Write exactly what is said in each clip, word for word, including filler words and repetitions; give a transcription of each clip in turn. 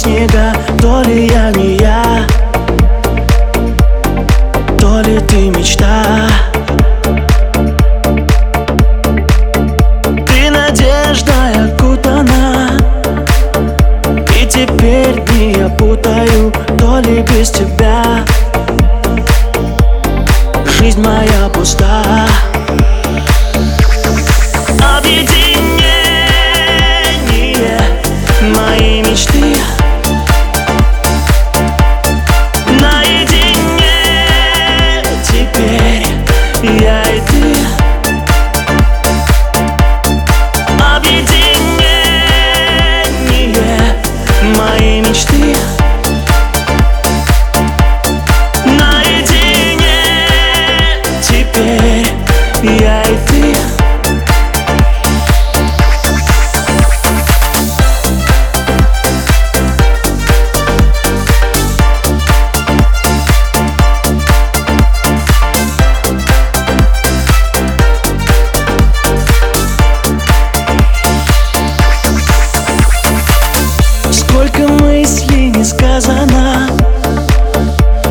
снега. То ли я не я, то ли ты мечта. Ты надеждой окутана, и теперь дни я путаю. То ли без тебя жизнь моя пуста.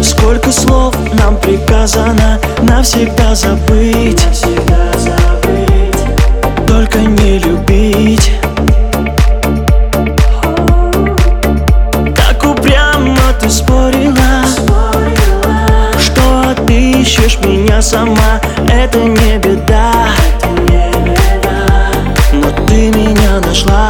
Сколько слов нам приказано навсегда забыть, навсегда забыть, только не любить. Так упрямо ты спорила, спорила, что отыщешь меня сама. Это не беда, это не беда, но ты меня нашла.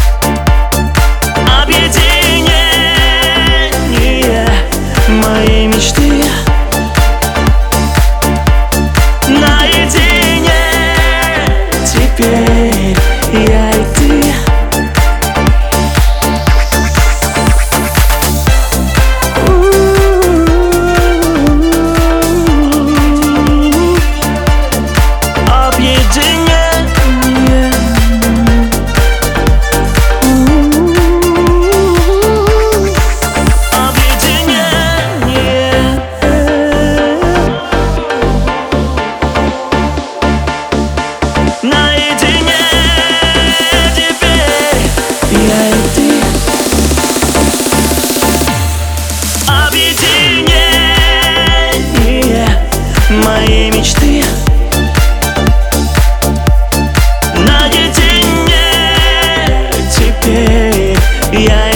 Я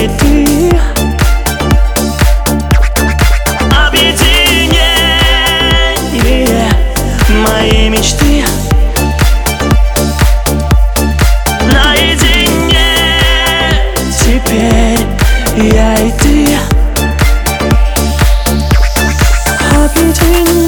и ты объединены.